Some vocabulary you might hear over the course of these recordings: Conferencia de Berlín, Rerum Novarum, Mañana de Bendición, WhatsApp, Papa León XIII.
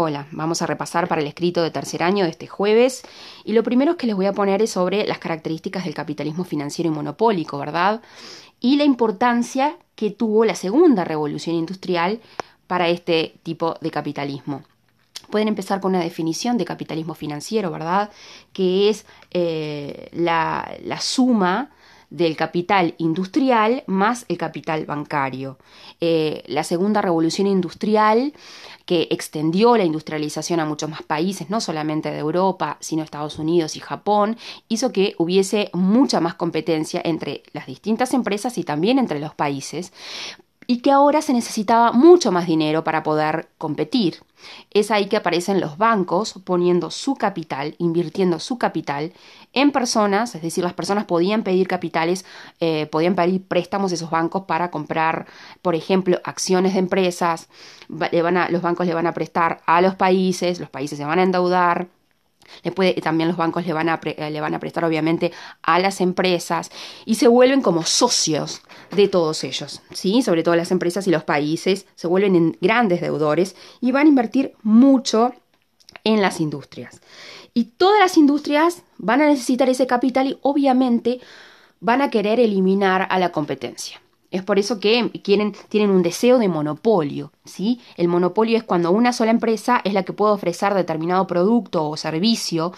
Hola, vamos a repasar para el escrito de tercer año de este jueves, y lo primero que les voy a poner es sobre las características del capitalismo financiero y monopólico, ¿verdad? Y la importancia que tuvo la segunda revolución industrial para este tipo de capitalismo. Pueden empezar con una definición de capitalismo financiero, ¿verdad? Que es la suma del capital industrial más el capital bancario. La segunda revolución industrial, que extendió la industrialización a muchos más países, no solamente de Europa, sino Estados Unidos y Japón, hizo que hubiese mucha más competencia entre las distintas empresas y también entre los países, y que ahora se necesitaba mucho más dinero para poder competir. Es ahí que aparecen los bancos poniendo su capital, invirtiendo su capital en personas, es decir, las personas podían pedir capitales, podían pedir préstamos de esos bancos para comprar, por ejemplo, acciones de empresas, los bancos le van a prestar a los países se van a endeudar. También los bancos le van a prestar obviamente a las empresas y se vuelven como socios de todos ellos, ¿sí? Sobre todo las empresas y los países se vuelven grandes deudores y van a invertir mucho en las industrias. Y todas las industrias van a necesitar ese capital y obviamente van a querer eliminar a la competencia. Es por eso que tienen un deseo de monopolio, ¿sí? El monopolio es cuando una sola empresa es la que puede ofrecer determinado producto o servicio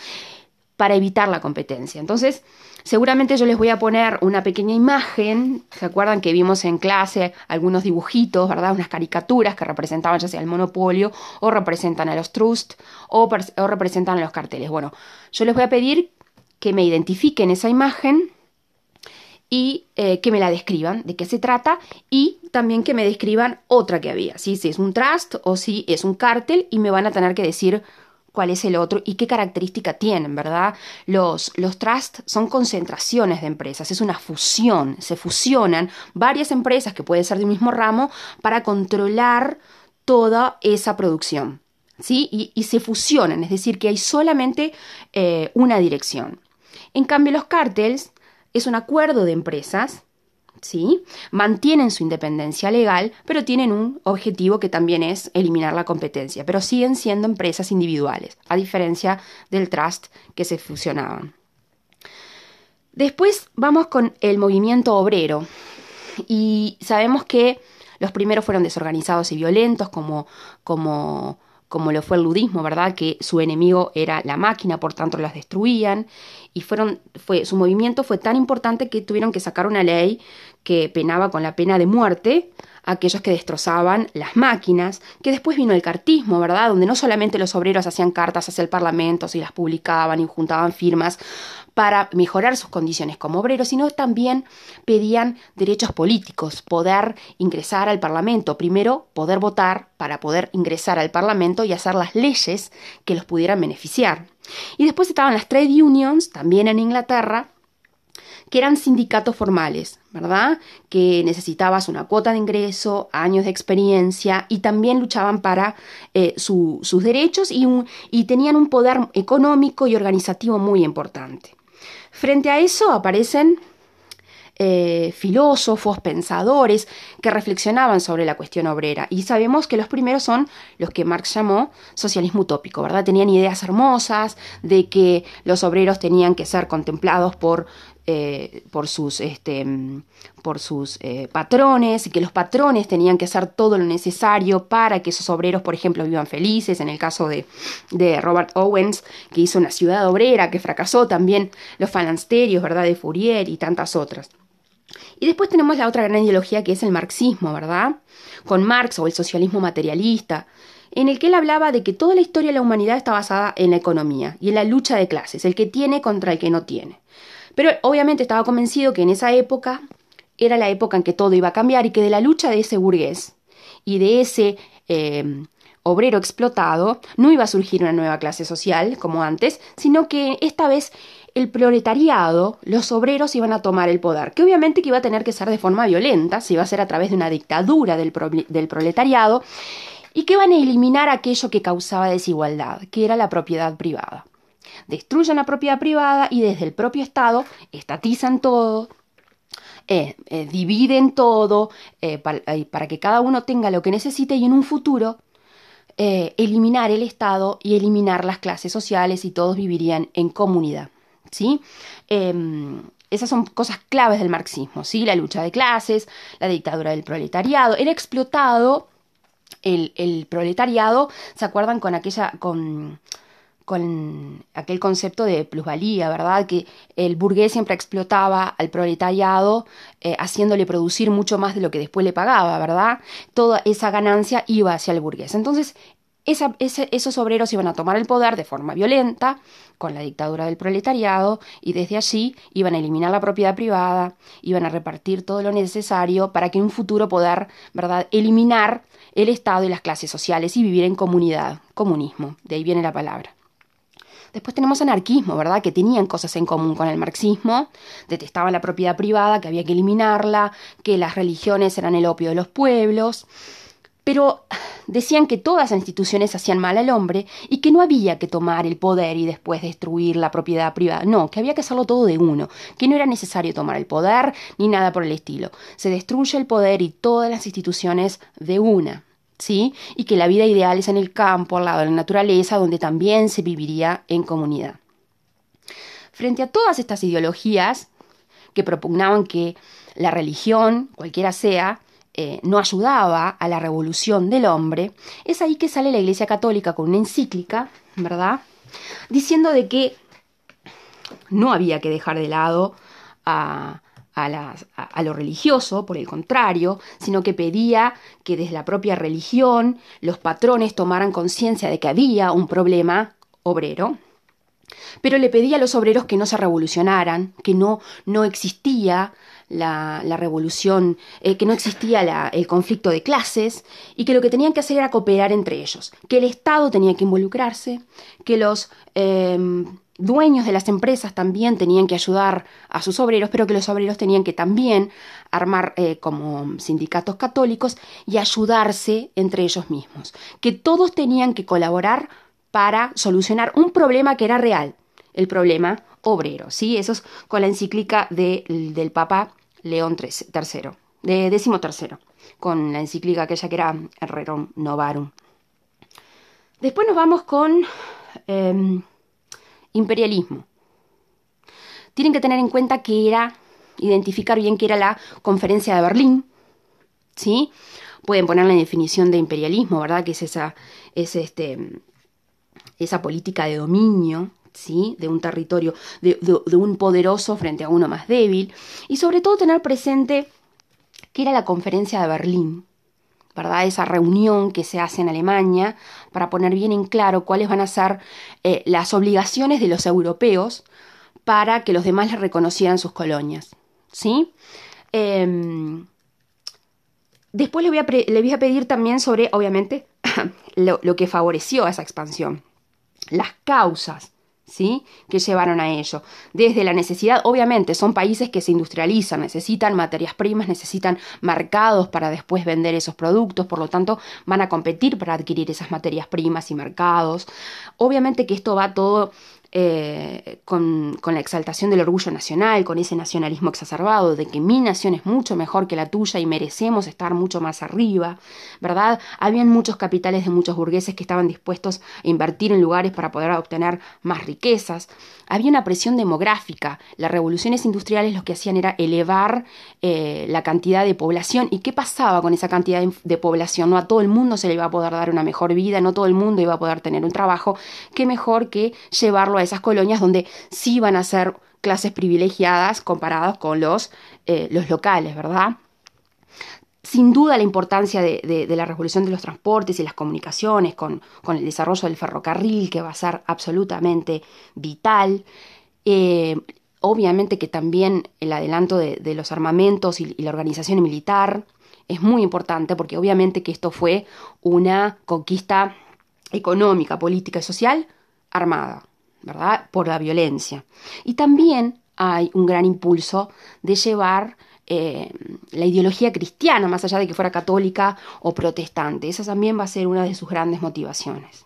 para evitar la competencia. Entonces, seguramente yo les voy a poner una pequeña imagen. ¿Se acuerdan que vimos en clase algunos dibujitos, ¿verdad? Unas caricaturas que representaban ya sea el monopolio o representan a los trusts o representan a los carteles. Bueno, yo les voy a pedir que me identifiquen esa imagen y que me la describan, de qué se trata, y también que me describan otra que había, ¿sí? Si es un trust o si es un cártel, y me van a tener que decir cuál es el otro y qué característica tienen, ¿verdad? Los trusts son concentraciones de empresas, es una fusión, se fusionan varias empresas que pueden ser del mismo ramo para controlar toda esa producción, ¿sí? Y se fusionan, es decir, que hay solamente una dirección. En cambio, los cárteles es un acuerdo de empresas, ¿sí? Mantienen su independencia legal, pero tienen un objetivo que también es eliminar la competencia, pero siguen siendo empresas individuales, a diferencia del trust que se fusionaban. Después vamos con el movimiento obrero, y sabemos que los primeros fueron desorganizados y violentos, como lo fue el ludismo, ¿verdad? Que su enemigo era la máquina, por tanto las destruían, y su movimiento fue tan importante que tuvieron que sacar una ley que penaba con la pena de muerte a aquellos que destrozaban las máquinas, que después vino el cartismo, ¿verdad? Donde no solamente los obreros hacían cartas hacia el Parlamento, y las publicaban y juntaban firmas para mejorar sus condiciones como obreros, sino también pedían derechos políticos, poder ingresar al Parlamento, primero poder votar para poder ingresar al Parlamento y hacer las leyes que los pudieran beneficiar. Y después estaban las trade unions, también en Inglaterra, que eran sindicatos formales, ¿verdad? Que necesitabas una cuota de ingreso, años de experiencia, y también luchaban para sus derechos y tenían un poder económico y organizativo muy importante. Frente a eso aparecen filósofos, pensadores que reflexionaban sobre la cuestión obrera, y sabemos que los primeros son los que Marx llamó socialismo utópico, ¿verdad? Tenían ideas hermosas de que los obreros tenían que ser contemplados por sus patrones, y que los patrones tenían que hacer todo lo necesario para que esos obreros, por ejemplo, vivan felices. En el caso de Robert Owens, que hizo Una ciudad obrera, que fracasó, también los falansterios, ¿verdad?, de Fourier y tantas otras. Y después tenemos la otra gran ideología, que es el marxismo, ¿verdad?, con Marx, o el socialismo materialista, en el que él hablaba de que toda la historia de la humanidad está basada en la economía y en la lucha de clases, el que tiene contra el que no tiene. Pero obviamente estaba convencido que en esa época era la época en que todo iba a cambiar, y que de la lucha de ese burgués y de ese obrero explotado no iba a surgir una nueva clase social como antes, sino que esta vez el proletariado, los obreros, iban a tomar el poder, que obviamente que iba a tener que ser de forma violenta, se iba a hacer a través de una dictadura del proletariado, y que iban a eliminar aquello que causaba desigualdad, que era la propiedad privada. Destruyen la propiedad privada y desde el propio Estado estatizan todo, dividen todo para que cada uno tenga lo que necesite, y en un futuro eliminar el Estado y eliminar las clases sociales y todos vivirían en comunidad, ¿sí? Esas son cosas claves del marxismo, ¿sí? La lucha de clases, la dictadura del proletariado, el explotado, el proletariado, ¿se acuerdan con aquella... con aquel concepto de plusvalía, ¿verdad? Que el burgués siempre explotaba al proletariado haciéndole producir mucho más de lo que después le pagaba, ¿verdad? Toda esa ganancia iba hacia el burgués. Entonces, esos obreros iban a tomar el poder de forma violenta con la dictadura del proletariado y desde allí iban a eliminar la propiedad privada, iban a repartir todo lo necesario para que en un futuro poder, ¿verdad?, eliminar el Estado y las clases sociales y vivir en comunidad, comunismo, de ahí viene la palabra. Después tenemos anarquismo, ¿verdad? Que tenían cosas en común con el marxismo, detestaban la propiedad privada, que había que eliminarla, que las religiones eran el opio de los pueblos, pero decían que todas las instituciones hacían mal al hombre y que no había que tomar el poder y después destruir la propiedad privada, no, que había que hacerlo todo de uno, que no era necesario tomar el poder ni nada por el estilo, se destruye el poder y todas las instituciones de una. ¿Sí? Y que la vida ideal es en el campo, al lado de la naturaleza, donde también se viviría en comunidad. Frente a todas estas ideologías que propugnaban que la religión, cualquiera sea, no ayudaba a la revolución del hombre, es ahí que sale la Iglesia Católica con una encíclica, ¿verdad?, diciendo de que no había que dejar de lado a lo religioso, por el contrario, sino que pedía que desde la propia religión los patrones tomaran conciencia de que había un problema obrero, pero le pedía a los obreros que no se revolucionaran, que no existía la revolución, que no existía el conflicto de clases y que lo que tenían que hacer era cooperar entre ellos, que el Estado tenía que involucrarse, que los... dueños de las empresas también tenían que ayudar a sus obreros, pero que los obreros tenían que también armar como sindicatos católicos y ayudarse entre ellos mismos. Que todos tenían que colaborar para solucionar un problema que era real, el problema obrero, ¿sí? Eso es con la encíclica del Papa León XIII, XIII, con la encíclica aquella que era Rerum Novarum. Después nos vamos con... imperialismo. Tienen que tener en cuenta que era, identificar bien que era la Conferencia de Berlín, ¿sí? Pueden poner la definición de imperialismo, ¿verdad? Que es esa política de dominio, ¿sí? De un territorio, de un poderoso frente a uno más débil. Y sobre todo tener presente que era la Conferencia de Berlín, ¿verdad? Esa reunión que se hace en Alemania para poner bien en claro cuáles van a ser las obligaciones de los europeos para que los demás les reconocieran sus colonias, ¿sí? Después les voy a pedir también sobre, obviamente, lo que favoreció a esa expansión, las causas, ¿sí?, que llevaron a ello. Desde la necesidad, obviamente, son países que se industrializan, necesitan materias primas, necesitan mercados para después vender esos productos, por lo tanto van a competir para adquirir esas materias primas y mercados. Obviamente que esto va todo con la exaltación del orgullo nacional, con ese nacionalismo exacerbado de que mi nación es mucho mejor que la tuya y merecemos estar mucho más arriba, ¿verdad? Habían muchos capitales de muchos burgueses que estaban dispuestos a invertir en lugares para poder obtener más riquezas. Había una presión demográfica. Las revoluciones industriales lo que hacían era elevar la cantidad de población. ¿Y qué pasaba con esa cantidad de población? No a todo el mundo se le iba a poder dar una mejor vida, no todo el mundo iba a poder tener un trabajo. ¿Qué mejor que llevarlo a esas colonias donde sí van a ser clases privilegiadas comparados con los locales, ¿verdad? Sin duda la importancia de la revolución de los transportes y las comunicaciones con el desarrollo del ferrocarril, que va a ser absolutamente vital. Obviamente que también el adelanto de los armamentos y la organización militar es muy importante, porque obviamente que esto fue una conquista económica, política y social armada, ¿verdad?, por la violencia. Y también hay un gran impulso de llevar la ideología cristiana, más allá de que fuera católica o protestante. Esa también va a ser una de sus grandes motivaciones.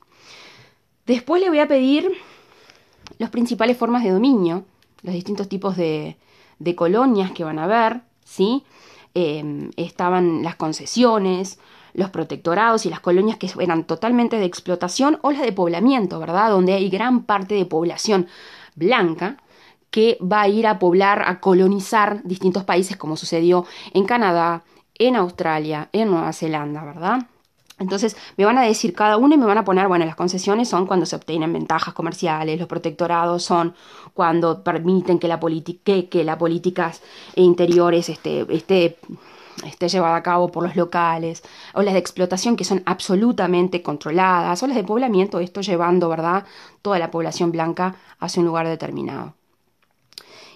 Después le voy a pedir las principales formas de dominio, los distintos tipos de colonias que van a haber, ¿sí? Estaban las concesiones, los protectorados y las colonias que eran totalmente de explotación, o las de poblamiento, ¿verdad? Donde hay gran parte de población blanca que va a ir a poblar, a colonizar distintos países, como sucedió en Canadá, en Australia, en Nueva Zelanda, ¿verdad? Entonces me van a decir cada uno y me van a poner, bueno, las concesiones son cuando se obtienen ventajas comerciales, los protectorados son cuando permiten que las políticas interiores esté llevada a cabo por los locales, o las de explotación que son absolutamente controladas, o las de poblamiento, esto llevando, ¿verdad?, toda la población blanca hacia un lugar determinado.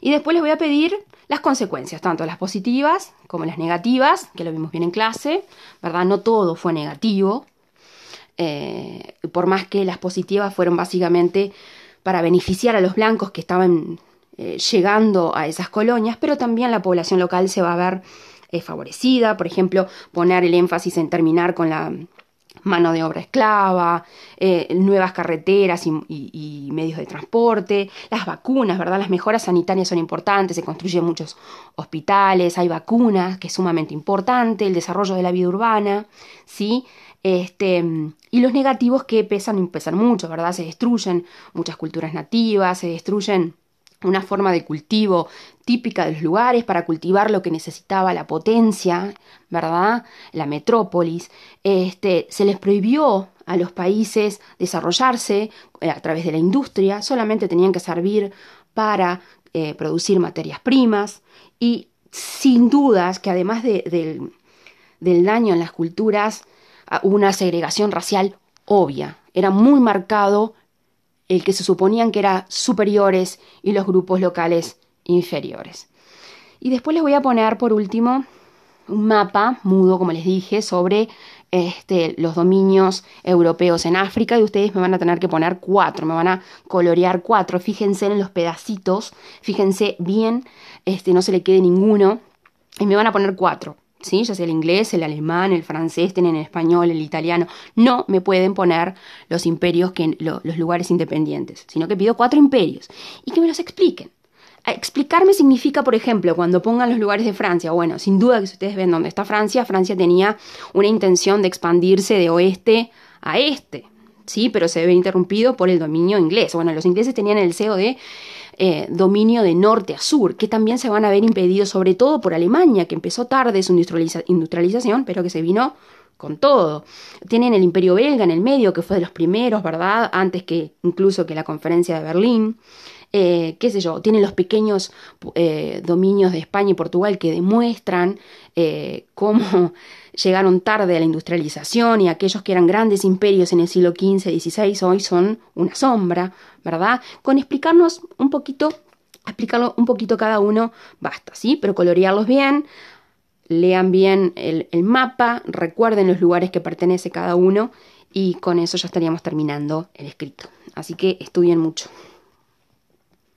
Y después les voy a pedir las consecuencias, tanto las positivas como las negativas, que lo vimos bien en clase, ¿verdad? No todo fue negativo, por más que las positivas fueron básicamente para beneficiar a los blancos que estaban llegando a esas colonias, pero también la población local se va a ver favorecida, por ejemplo, poner el énfasis en terminar con la mano de obra esclava, nuevas carreteras y medios de transporte, las vacunas, ¿verdad? Las mejoras sanitarias son importantes, se construyen muchos hospitales, hay vacunas, que es sumamente importante, el desarrollo de la vida urbana, ¿sí? Y los negativos que pesan mucho, ¿verdad? Se destruyen muchas culturas nativas, se destruyen una forma de cultivo típica de los lugares para cultivar lo que necesitaba la potencia, ¿verdad? La metrópolis. Se les prohibió a los países desarrollarse a través de la industria, solamente tenían que servir para producir materias primas, y sin dudas que además del daño en las culturas, una segregación racial obvia. Era muy marcado el que se suponían que eran superiores y los grupos locales inferiores. Y después les voy a poner, por último, un mapa mudo, como les dije, sobre los dominios europeos en África, y ustedes me van a tener que poner 4, me van a colorear 4. Fíjense en los pedacitos, fíjense bien, no se le quede ninguno, y me van a poner 4. ¿Sí? Ya sea el inglés, el alemán, el francés, tienen el español, el italiano. No me pueden poner los imperios, los lugares independientes, sino que pido 4 imperios y que me los expliquen. Explicarme significa, por ejemplo, cuando pongan los lugares de Francia, bueno, sin duda que si ustedes ven dónde está Francia, Francia tenía una intención de expandirse de oeste a este, ¿sí? Pero se ve interrumpido por el dominio inglés. Bueno, los ingleses tenían el deseo de dominio de norte a sur, que también se van a ver impedidos sobre todo por Alemania, que empezó tarde su industrialización, pero que se vino con todo. Tienen el imperio belga en el medio, que fue de los primeros, ¿verdad? Antes que incluso que la Conferencia de Berlín. Qué sé yo, tienen los pequeños dominios de España y Portugal, que demuestran cómo llegaron tarde a la industrialización, y aquellos que eran grandes imperios en el siglo XV, XVI, hoy son una sombra, ¿verdad? Con explicarlo un poquito cada uno, basta, ¿sí? Pero colorearlos bien, lean bien el mapa, recuerden los lugares que pertenece cada uno, y con eso ya estaríamos terminando el escrito. Así que estudien mucho.